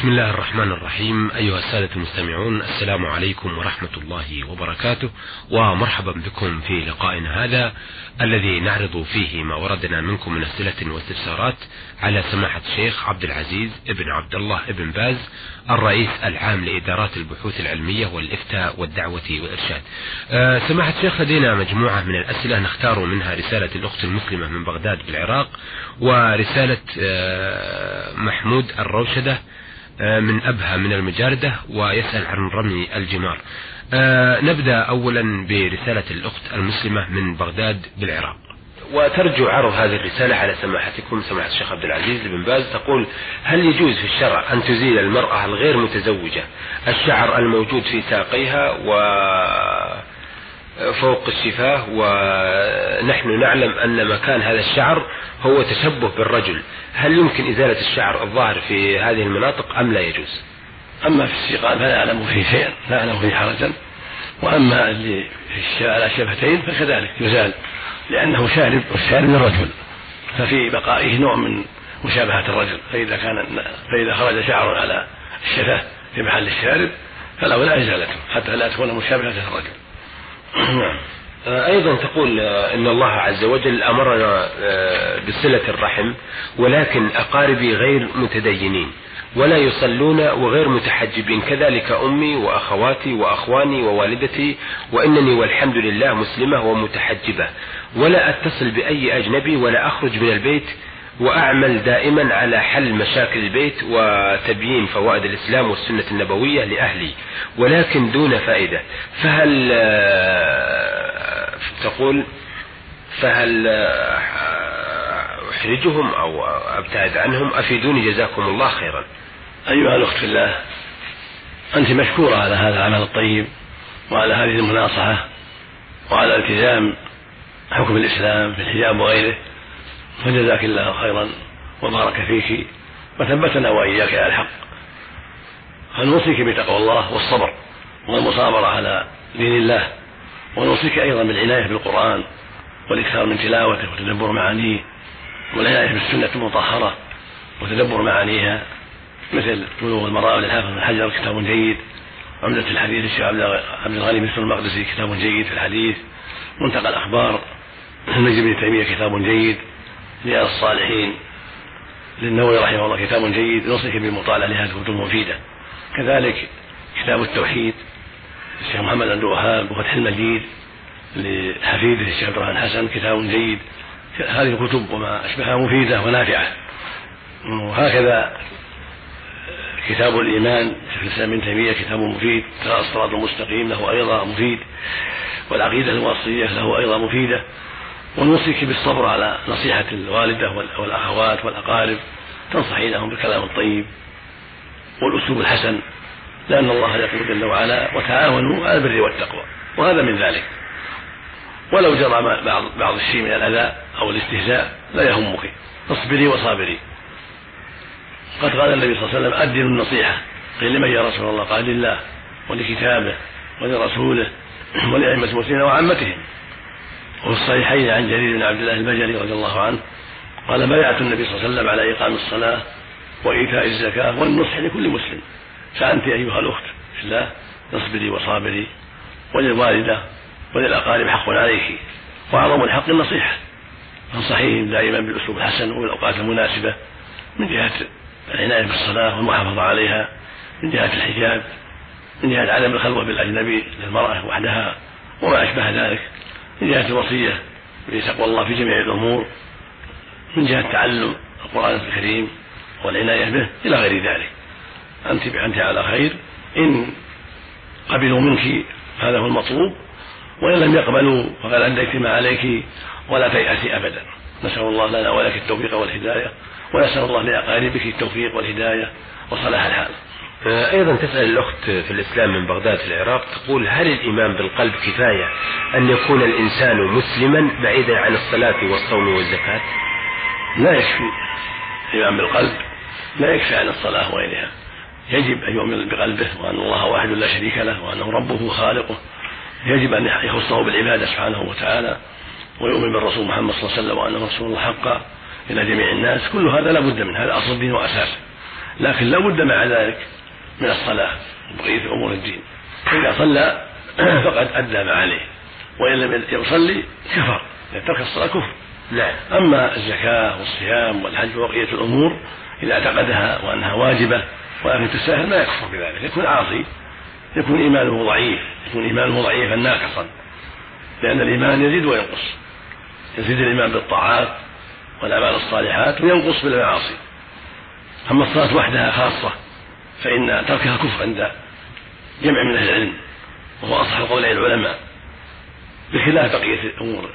بسم الله الرحمن الرحيم. أيها السادة المستمعون، السلام عليكم ورحمة الله وبركاته، ومرحبا بكم في لقائنا هذا الذي نعرض فيه ما وردنا منكم من أسئلة واستفسارات على سماحة الشيخ عبد العزيز ابن عبد الله ابن باز الرئيس العام لإدارات البحوث العلمية والإفتاء والدعوة والإرشاد. سماحة الشيخ، لدينا مجموعة من الأسئلة نختار منها رسالة الأخت المسلمة من بغداد بالعراق، ورسالة محمود الروشدة من أبها من المجاردة، ويسأل عن رمي الجمار. نبدأ أولا برسالة الأخت المسلمة من بغداد بالعراق، وترجو عرض هذه الرسالة على سماحتكم سماحة الشيخ عبد العزيز بن باز. تقول: هل يجوز في الشرع أن تزيل المرأة الغير متزوجة الشعر الموجود في ساقيها وفوق الشفاه، ونحن نعلم أن مكان هذا الشعر هو تشبه بالرجل، هل يمكن إزالة الشعر الظاهر في هذه المناطق أم لا يجوز؟ أما في الساقين فلا أعلم فيه خير، لا أعلم فيه حرجا، وأما اللي على شفتين فكذلك يزال، لأنه شارب، والشارب من الرجل، ففي بقائه نوع من مشابهة الرجل، فإذا خرج شعر على الشفاه في محل الشارب فلا إزالته حتى لا تكون مشابهة الرجل. أيضا تقول: إن الله عز وجل أمرنا بصلة الرحم، ولكن أقاربي غير متدينين ولا يصلون وغير متحجبين، كذلك أمي وأخواتي وأخواني ووالدتي، وإنني والحمد لله مسلمة ومتحجبة، ولا أتصل بأي أجنبي ولا أخرج من البيت، وأعمل دائما على حل مشاكل البيت وتبيين فوائد الإسلام والسنة النبوية لأهلي، ولكن دون فائدة. فهل أحرجهم أو أبتعد عنهم؟ أفيدوني جزاكم الله خيرا. أيها الأخت في الله، أنت مشكورة على هذا العمل الطيب وعلى هذه المناصحة وعلى التزام حكم الإسلام في الحجاب وغيره، فجزاك الله خيرا وبارك فيك وثبتنا وإياك على الحق. فنوصيك بتقوى الله والصبر والمصابرة على دين الله، ونوصيك أيضا بالعناية بالقرآن والإكثار من تلاوته وتدبر معانيه، والعناية بالسنة المطهرة وتدبر معانيها، مثل بلوغ المرام للحافظ بن حجر كتاب جيد، عمدة الحديث للشيخ عبد الغني المقدسي كتاب جيد في الحديث، منتقى الأخبار للنجم بن تيمية كتاب جيد، رياض الصالحين للنووي رحمه الله كتاب جيد. نوصيك بالمطالعة لهذه الكتب المفيدة، كذلك كتاب التوحيد للشيخ محمد عبد الوهاب وفتح المجيد لحفيده الشيخ عبد الرحمن سليمان القمع كتاب جيد. هذه الكتب وما أشبهها مفيدة ونافعة. وهكذا كتاب الإيمان شيخ الإسلام ابن تيمية كتاب مفيد، الصراط المستقيم له أيضا مفيد، والعقيدة الوصية له أيضا مفيدة. ونوصيك بالصبر على نصيحة الوالدة والأخوات والأقارب، تنصحينهم بالكلام الطيب والأسلوب الحسن، لأن الله يقول جل وعلا: وتعاونوا على البر والتقوى، وهذا من ذلك. ولو جرى بعض الشيء من الأذى أو الاستهزاء لا يهمك، اصبري وصابري. قد قال النبي صلى الله عليه وسلم: أدنوا النصيحة. قيل: لمن يا رسول الله؟ قال: لله ولكتابه ولرسوله ولأئمة المسلمين وعامتهم. وفي الصحيحين عن جرير بن عبد الله البجلي رضي الله عنه قال: بايعت النبي صلى الله عليه وسلم على إقام الصلاة وإيتاء الزكاة والنصح لكل مسلم، فأنت أيها الأخت الله اصبري وصابري، وللوالدة وللأقارب حق عليك، وأعظم الحق النصيحة، فانصحيهم دائما بالأسلوب الحسن والأوقات المناسبة، من جهة العناية بالصلاة والمحافظة عليها، من جهة الحجاب، من جهة عدم الخلوة بالأجنبي للمرأة وحدها وما أشبه ذلك، من جهة الوصية بتقوى الله في جميع الأمور، من جهة تعلم القرآن الكريم والعناية به إلى غير ذلك. أنت على خير، إن قبلوا منك هذا هو المطلوب، وإن لم يقبلوا فقد أديت ما عليك ولا تيأسي أبدا. نسأل الله لنا ولك التوفيق والهداية، ونسأل الله لأقاربك التوفيق والهداية وصلاح الحال. أيضا تسأل الأخت في الإسلام من بغداد العراق، تقول: هل الإيمان بالقلب كفاية أن يكون الإنسان مسلما بعيدا عن الصلاة والصوم والزكاة؟ لا يكفي، الإيمان بالقلب لا يكفي عن الصلاة وغيرها، يجب أن يؤمن بقلبه وأن الله واحد لا شريك له، وأنه ربه وخالقه، يجب أن يخصه بالعبادة سبحانه وتعالى، ويؤمن بالرسول محمد صلى الله عليه وسلم وأنه رسول الله حقا إلى جميع الناس. كل هذا لا بد منه، هذا أصل الدين وأساسه. لكن لا بد مع ذلك من الصلاة وبقية أمور الدين، فإذا صلى فقد أدى ما عليه، وإن لم يصلي كفر، لأن ترك الصلاة كفر. نعم. أما الزكاة والصيام والحج وبقية الأمور إذا اعتقدها وأنها واجبة ولكن تستاهل ما يكفر بذلك، يكون عاصي، يكون إيمانه ضعيف، يكون إيمانه ضعيفا ناقصا، لأن الإيمان يزيد وينقص، يزيد الإيمان بالطاعات والأعمال الصالحات وينقص بالمعاصي. أما الصلاة وحدها خاصة فإن تركها كفر عند جمع من أهل العلم، وهو أصح قولي العلماء، بخلاف بقية أمور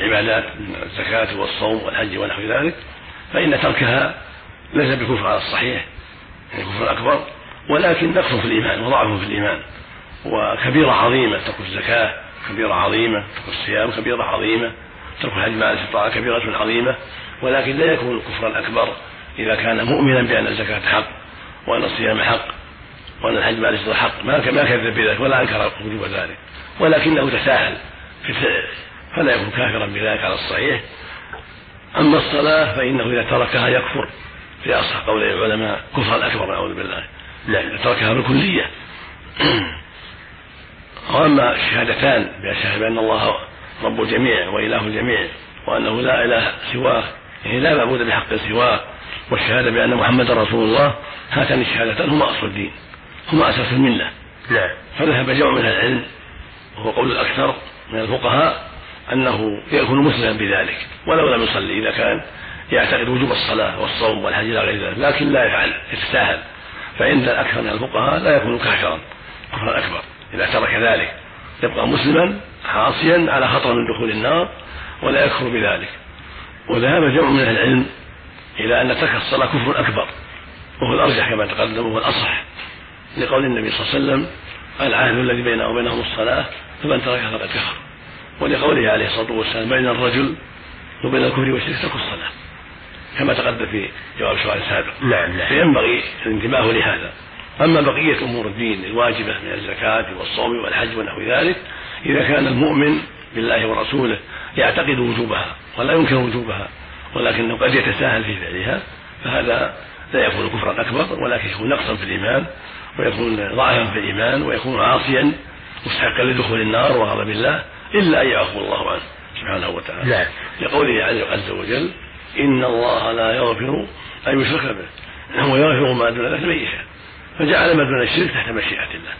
العبادات من الزكاة والصوم والحج ونحو ذلك، فإن تركها ليس بكفر على الصحيح، يعني كفر أكبر، ولكن نقص في الإيمان وضعف في الإيمان. وكبيرة عظيمة ترك الزكاة، كبيرة عظيمة ترك الصيام، كبيرة عظيمة ترك الحج مع الاستطاعة، كبيرة عظيمة، ولكن لا يكون كفرا أكبر إذا كان مؤمنا بأن الزكاة حق وأن الصيام حق وأن الحج مع الاستطاعة حق، ما كذب بذلك ولا أنكر وجوب ذلك، ولكنه تساهل في الفعل فلا يكون كافرا بذلك على الصحيح. أما الصلاة فإنه إذا تركها يكفر في أصح قول العلماء كفرا أكبر، أعوذ بالله، لا تركها بالكلية. وأما الشهادتان بأشهد أن الله رب الجميع وإله الجميع وأنه لا إله سواه، يعني لا معبود بحق سواه، والشهادة بأن محمد رسول الله، هاتان الشهادتان هما أصل الدين، هما أساس الملة. فذهب جمع من العلم وهو قول الأكثر من الفقهاء أنه يكون مسلما بذلك ولو لم يصلي، إذا كان يعتقد وجوب الصلاة والصوم والحج إلى غير ذلك لكن لا يفعل يتساهل، فإن الأكثر من الفقهاء لا يكون كافرا كفرا أكبر إذا ترك ذلك، يبقى مسلما عاصيا على خطر من دخول النار ولا يكفر بذلك. وذهب جمع من العلم إلى أن ترك الصلاة كفر أكبر، وهو الأرجح كما تقدم وهو الأصح، لقول النبي صلى الله عليه وسلم: العهد الذي بيننا وبينهم الصلاة فمن تركها فقد كفر، ولقوله عليه الصلاة والسلام: بين الرجل وبين الكفر والشرك ترك الصلاة، كما تقدم في جواب سؤال سابق. فينبغي الانتباه لهذا. أما بقية أمور الدين الواجبة من الزكاة والصوم والحج ونحو ذلك، إذا كان المؤمن بالله ورسوله يعتقد وجوبها ولا ينكر وجوبها ولكنه قد يتساهل في فعلها، فهذا لا يكون كفرا أكبر، ولكن يكون نقصا في الإيمان ويكون ضعفا في الإيمان ويكون عاصيا مستحقا لدخول النار والعياذ بالله، إلا أن يعفو الله عنه سبحانه وتعالى. لقوله عز وجل: إن الله لا يغفر أن يشرك به ويغفر ما دون ذلك لمن يشاء، فجعل ما دون الشرك تحت مشيئة الله.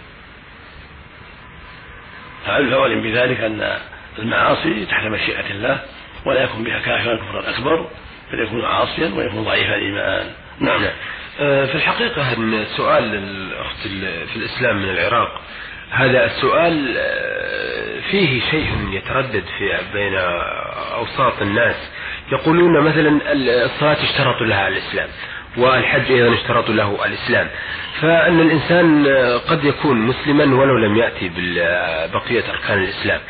فعلم بذلك أن المعاصي تحت مشيئة الله ولا يكون بها كافرا كفرا أكبر، بل يكون عاصيا ويكون ضعيف الإيمان. نعم. في الحقيقة السؤال الأخت في الإسلام من العراق، هذا السؤال فيه شيء يتردد في بين أوساط الناس، يقولون مثلا الصلاة اشترط لها الإسلام والحج أيضا اشترط له الإسلام، فأن الإنسان قد يكون مسلما ولو لم يأتي ببقية أركان الإسلام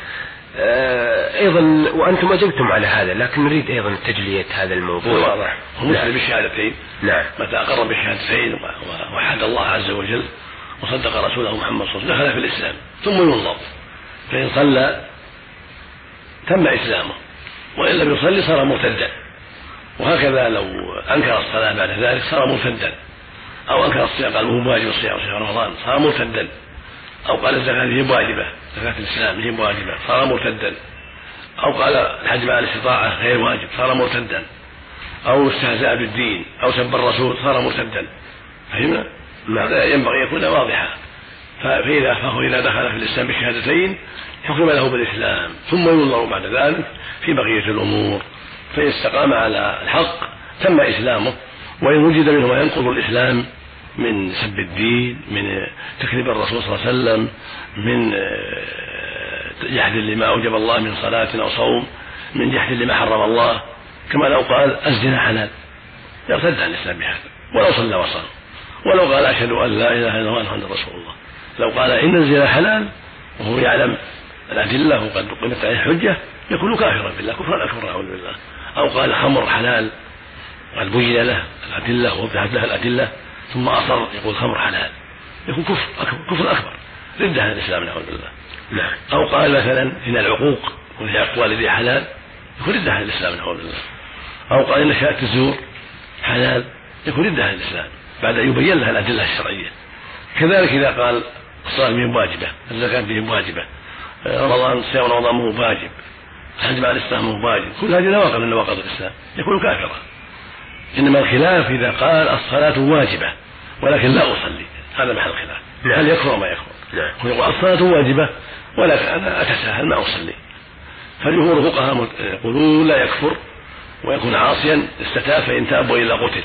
أيضا، وأنتم أجبتم على هذا، لكن نريد أيضا تجلية هذا الموضوع. واضح. مسلم بالشهادتين. نعم. متى أقر بالشهادتين وحد الله عز وجل وصدق رسوله محمد صلى الله عليه وسلم دخل في الإسلام، ثم ينظر، فإن صلى تم إسلامه وإن لم يصلي صار مرتدا، وهكذا لو أنكر الصلاة بعد ذلك صار مرتدا، أو أنكر الصيام قال وهو واجب الصيام في رمضان صار مرتدا، أو قال الزكاة هي واجبة، زكاة الإسلام هي واجبة صار مرتدا، أو قال الحج مع الاستطاعة غير واجب صار مرتدا، أو استهزاء بالدين أو سب الرسول صار مرتدا. فهمنا؟ هذا ينبغي يكون واضحا. فإذا دخل في الإسلام بشهادتين حكم له بالإسلام، ثم ينظر بعد ذلك في بقية الأمور، فإن استقام على الحق تم إسلامه، وإن وجد منه ما ينقض الإسلام من سب الدين، من تكذيب الرسول صلى الله عليه وسلم، من جحد لما أوجب الله من صلاة أو صوم، من جحد لما حرم الله، كما لو قال الزنا حلال يرتد عن الإسلام بهذا، ولو صلى وصام، ولو قال أشهد أن لا إله إلا الله وأن رسول الله، لو قال إن الزنا حلال وهو يعلم الأدلة وقد قمت عليه حجة يكون كافرا بالله كفرا أكبر، أعوذ بالله. أو قال خمر حلال قد بين له الأدلة ووضحت له الأدلة ثم أصر يقول خمر حلال، يكون كفر أكبر ردة عن الإسلام، نعوذ بالله. نعم. أو قال مثلا إن العقوق وهي أقوال ذي حلال يكون ردة عن الإسلام، نعوذ بالله. أو قال إن شهادة الزور حلال يكون ردة عن الإسلام. بعد أن يبين لها الأدلة الشرعية. كذلك إذا قال الصلاة من واجبة، الزكاة من واجبة، رمضان صيام رمضان مو واجب، الحج مع الإسلام مو واجب، كل هذه نواقض من نواقض الإسلام، يكون كافرا. إنما الخلاف إذا قال الصلاة واجبة ولكن لا أصلي، هذا محل خلاف، هل يكفر ما يكفر؟ ويقول الصلاة واجبة ولكن أنا أتساهل ما أصلي. فالجمهور الفقهاء يقولون لا يكفر ويكون عاصيا استتاب، فإن تاب وإلا قتل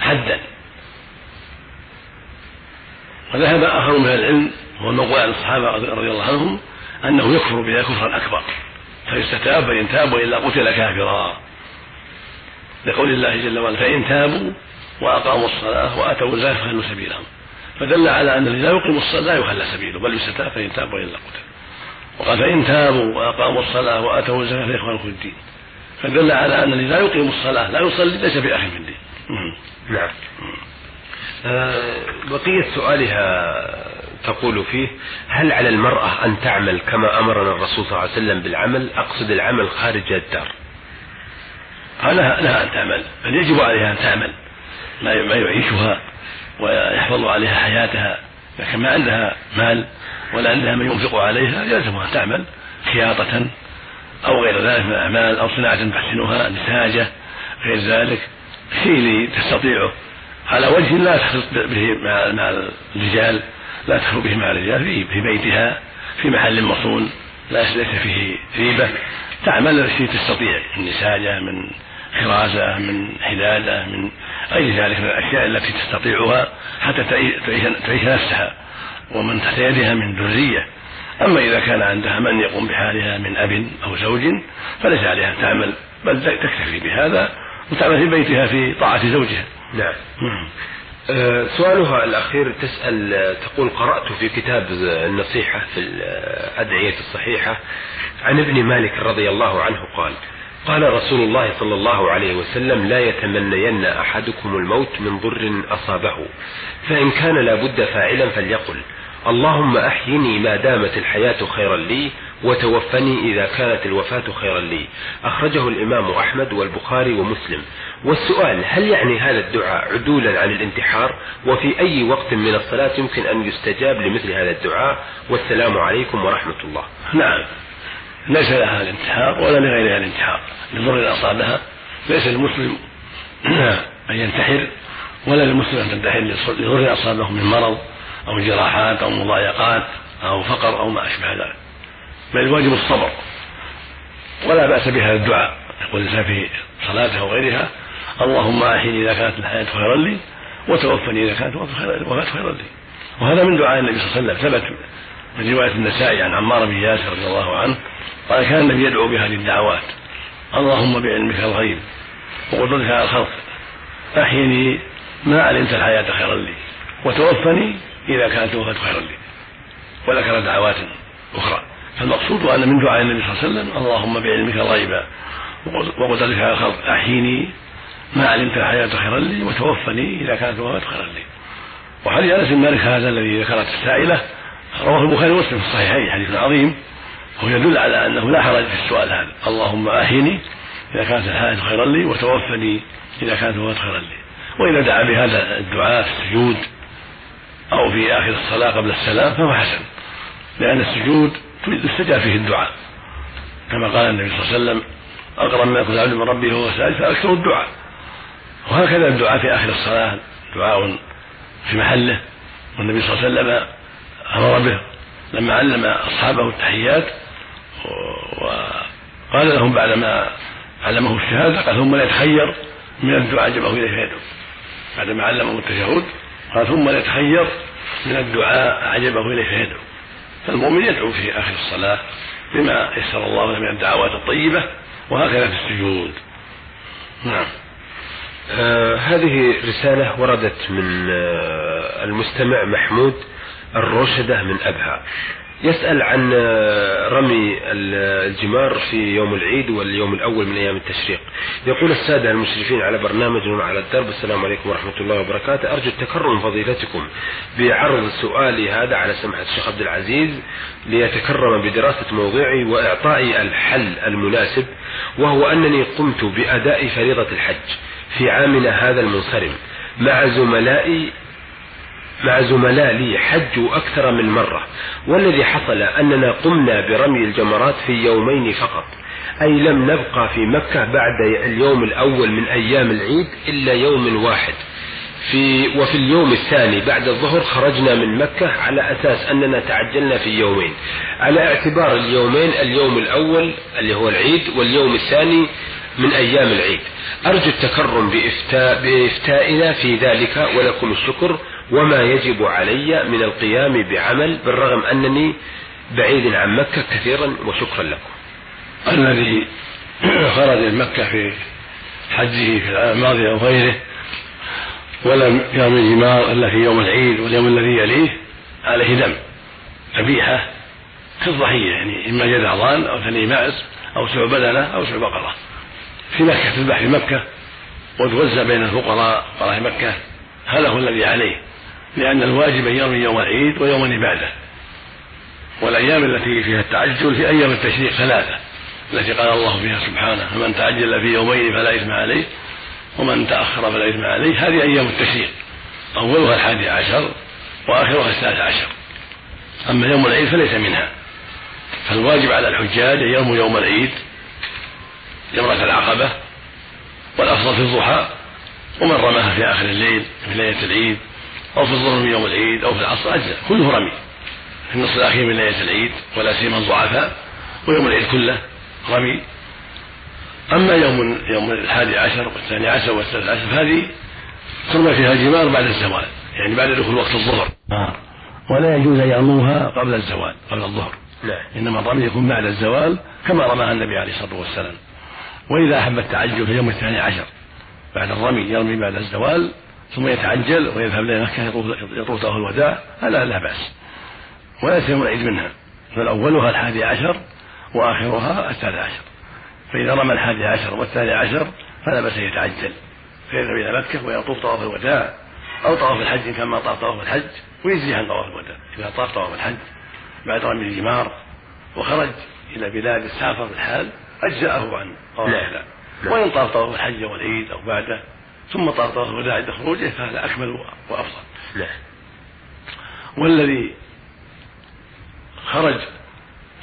حدا. وذهب آخر من العلم هو المقول عن الصحابة رضي الله عنهم أنه يكفر بلا كفرا أكبر، فيستتاب فإن تاب وإلا قتل كافرا، لقول الله جل وعلا فإن تابوا وأقاموا الصلاة وآتوا الزكاة فخلوا سبيلهم. فدل على أن الذي لا يقيم الصلاة لا يخلى سبيله بل يستتاب فإن تاب وإلا قتل، وقال فإن تابوا وأقاموا الصلاة وآتوا الزكاة فإخوانكم في الدين، فدل على أن الذي لا يقيم الصلاة لا يصلي ليس بأخ في الدين. نعم. بقية سؤالها تقول فيه: هل على المرأة أن تعمل كما أمرنا الرسول صلى الله عليه وسلم بالعمل؟ أقصد العمل خارج الدار. لها أن تعمل، بل يجب عليها أن تعمل ما يعيشها ويحفظ عليها حياتها، لكن ما عندها مال ولا عندها من ينفق عليها يلزمها تعمل خياطة أو غير ذلك من الأعمال، أو صناعة تحسنها، نساجة، غير ذلك، شيء تستطيعه على وجه لا تخلط به مع الرجال، لا تخلط به مع الرجال، في بيتها في محل مصون ليس فيه ريبة، تعمل شيء تستطيع من نساجة، من خرازة، من حدادة، من أي ذلك من الأشياء التي تستطيعها حتى تعيش نفسها ومن تحت يدها من ذرية. أما إذا كان عندها من يقوم بحالها من أب أو زوج فليس عليها أن تعمل، بل تكتفي بهذا وتعمل في بيتها في طاعة زوجها. نعم. سؤالها الأخير تسأل تقول: قرأت في كتاب النصيحة في الأدعية الصحيحة عن ابن مالك رضي الله عنه قال: قال رسول الله صلى الله عليه وسلم: لا يتمنين أحدكم الموت من ضر أصابه، فإن كان لابد فاعلا فليقل: اللهم أحيني ما دامت الحياة خيرا لي، وتوفني إذا كانت الوفاة خيرا لي. أخرجه الإمام أحمد والبخاري ومسلم. والسؤال: هل يعني هذا الدعاء عدولا عن الانتحار؟ وفي أي وقت من الصلاة يمكن أن يستجاب لمثل هذا الدعاء؟ والسلام عليكم ورحمة الله. نعم، ليس لها الانتحار ولا لغيرها الانتحار لضر أصابها، ليس المسلم أن ينتحر ولا المسلم أن تنتحر لضر أصابه من مرض أو جراحات أو مضايقات أو فقر أو ما أشبه ذلك، بل الواجب الصبر. ولا بأس بهذا الدعاء، يقول الإنسان في صلاتها وغيرها: اللهم أحيني إذا كانت الحياة خيرا لي، وتوفني إذا كانت الوفاة خيرا لي. وهذا من دعاء النبي صلى الله عليه وسلم، ثبت من رواية النسائي عن عمار بن ياسر رضي الله عنه قال: كان النبي يدعو بها للدعوات: اللهم بعلمك الغيب وقدرتك على الخلق أحيني ما علمت الحياة خيرا لي، وتوفني إذا كانت الوفاة خيرا لي. وذكر دعوات أخرى. فالمقصود أن من دعاء النبي صلى الله عليه وسلم: اللهم بعلمك الغيب وقدرتك على الخلق أحيني ما علمت الحياة خيرا لي، وتوفني إذا كانت الوفاة خيرا لي. وحديث أنس بن مالك هذا الذي ذكرت السائلة رواه البخاري ومسلم في الصحيحين، حديث عظيم، هو يدل على أنه لا حرج في السؤال هذا: اللهم أحيني إذا كانت الحياة خيرا لي، وتوفني إذا كانت الوفاة خيرا لي. وإذا دعا بهذا الدعاء في السجود أو في آخر الصلاة قبل السلام فهو حسن، لأن السجود يستجاب فيه الدعاء، كما قال النبي صلى الله عليه وسلم: أقرب ما يقول العبد من ربه وهو ساجد فأكثر الدعاء. وهكذا الدعاء في آخر الصلاة دعاء في محله، والنبي صلى الله عليه وسلم أمر به لما علم أصحابه التحيات وقال لهم بعدما علمه الشهادة قال: ثم لا يتخير من الدعاء جبه إليه فيدعو. بعدما علمه التشهد قال: ثم لا يتخير من الدعاء عجبه إليه فيدعو. فالمؤمن يدعو في آخر الصلاة بما يسر الله له من الدعوات الطيبة، وهكذا في السجود. نعم. هذه رسالة وردت من المستمع محمود الروشدة من أبها، يسأل عن رمي الجمار في يوم العيد واليوم الأول من أيام التشريق. يقول: السادة المشرفين على برنامج نور على الدرب، السلام عليكم ورحمة الله وبركاته، أرجو التكرم فضيلتكم بعرض سؤالي هذا على سماحة الشيخ عبد العزيز ليتكرم بدراسة موضوعي وإعطائي الحل المناسب، وهو أنني قمت بأداء فريضة الحج في عامنا هذا المنصرم، مع زملائي حجوا أكثر من مرة، والذي حصل أننا قمنا برمي الجمرات في يومين فقط، أي لم نبقى في مكة بعد اليوم الأول من أيام العيد إلا يوم واحد، وفي اليوم الثاني بعد الظهر خرجنا من مكة على أساس أننا تعجلنا في يومين، على اعتبار اليومين اليوم الأول اللي هو العيد واليوم الثاني من أيام العيد. أرجو التكرم بإفتائنا في ذلك، ولكم الشكر، وما يجب علي من القيام بعمل بالرغم أنني بعيد عن مكة كثيرا، وشكرا لكم. الذي خرج من مكة في حجه في العام الماضي أو غيره ولم يرمي الجمار إلا في يوم العيد واليوم الذي يليه عليه دم ذبيحة كالضحية، يعني إما جلد حصان أو ثني ماعز أو سبع بدنة أو سبع بقرة في مكة، تذبح في مكة وتوزع بين الفقراء فقراء مكة. هذا هو الذي عليه، لأن الواجب أن يرمي يوم العيد ويوم العبادة، والأيام التي فيها التعجل في أيام التشريق ثلاثة التي قال الله فيها سبحانه: فمن تعجل في يومين فلا إثم عليه ومن تأخر فلا إثم عليه. هذه أيام التشريق، أولها 11 وآخرها 13. أما يوم العيد فليس منها، فالواجب على الحجاج أن يرموا يوم العيد جمرة العقبة، والأفضل في الضحى، ومن رماها في آخر الليل في ليلة العيد أو في الظهر من يوم العيد أو في العصر أجزاء، كله رمي في النصف الأخير من ليلة العيد، ولا سيما الضعفاء، ويوم العيد كله رمي. أما يوم 11 و12 و13 هذه ترمى فيها الجمار بعد الزوال، يعني بعد دخول وقت الظهر، ولا يجوز أن يرموها قبل الزوال قبل الظهر، لا، إنما الرمي يكون بعد الزوال كما رماها النبي عليه الصلاة والسلام. وإذا أحب التعجل في يوم 12 بعد الرمي يرمي بعد الزوال ثم يتعجل ويذهب إلى مكة يطوف طواف الوداع، هذا لا بأس، ولا يوم العيد منها، فالأولها 11 وآخرها 13. فإذا رمى 11 و12 فلا بأس يتعجل فيذهب إلى مكة ويطوف طواف الوداع أو طواف الحج كما طاف طواف الحج، ويجزي عن طواف الوداع إذا طاف طواف الحج بعد رمي الجمار وخرج إلى بلاد السافر بالحال أجزأه عن طواف الوداع. وإن طاف طواف الحج والعيد أو بعده ثم طاف طواف الوداع عند خروجه فهذا أكمل وأفضل. لا. والذي خرج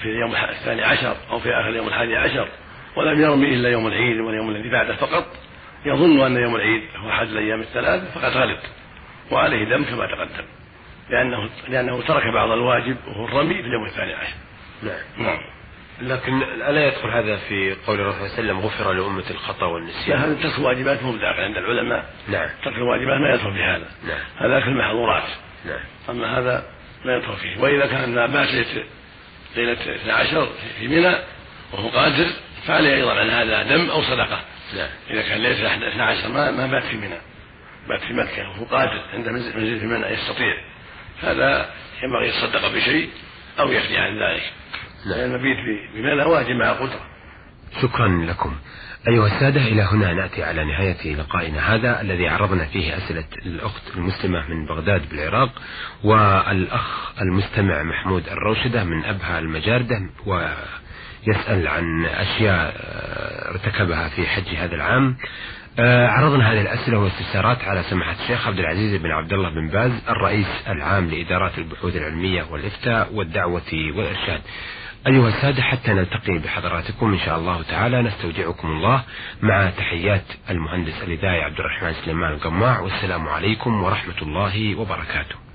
في اليوم 12 أو في آخر يوم 11 ولم يرمي إلا يوم العيد واليوم الذي بعده فقط، يظن أن يوم العيد هو أحد الأيام الثلاث فقد غلط، وعليه دم كما تقدم، لأنه ترك بعض الواجب وهو الرمي في اليوم 12. نعم. لكن ألا يدخل هذا في قول الرسول صلى الله عليه وسلم: غفر لأمة الخطأ والنسيان؟ هذا ترك الواجبات مو بداخل عند العلماء. نعم. ترك الواجبات ما يدخل في هذا. نعم. هذا في المحظورات. نعم. أما هذا لا يدخل فيه. وإذا كان بات ليلة 12 في منى وهو قادر فعليه أيضا عن هذا دم أو صدقة. نعم. إذا كان ليلة 12 ما بات في منى، بات في مكة وهو قادر عند منزل في منى يستطيع، هذا ينبغي يتصدق بشيء أو يخلي عن ذلك. لأن المبيت بما لا واجب مع قدرة. شكرا لكم أيها السادة. إلى هنا نأتي على نهاية لقائنا هذا الذي عرضنا فيه أسئلة الأخت المسلمة من بغداد بالعراق، والأخ المستمع محمود الروشدة من أبها المجاردة، ويسأل عن أشياء ارتكبها في حج هذا العام. عرضنا هذه الأسئلة والاستفسارات على سماحة الشيخ عبد العزيز بن عبد الله بن باز الرئيس العام لإدارات البحوث العلمية والإفتاء والدعوة والإرشاد. أيها السادة، حتى نلتقي بحضراتكم إن شاء الله تعالى، نستودعكم الله مع تحيات المهندس الإذاعي عبد الرحمن سليمان القمع، والسلام عليكم ورحمة الله وبركاته.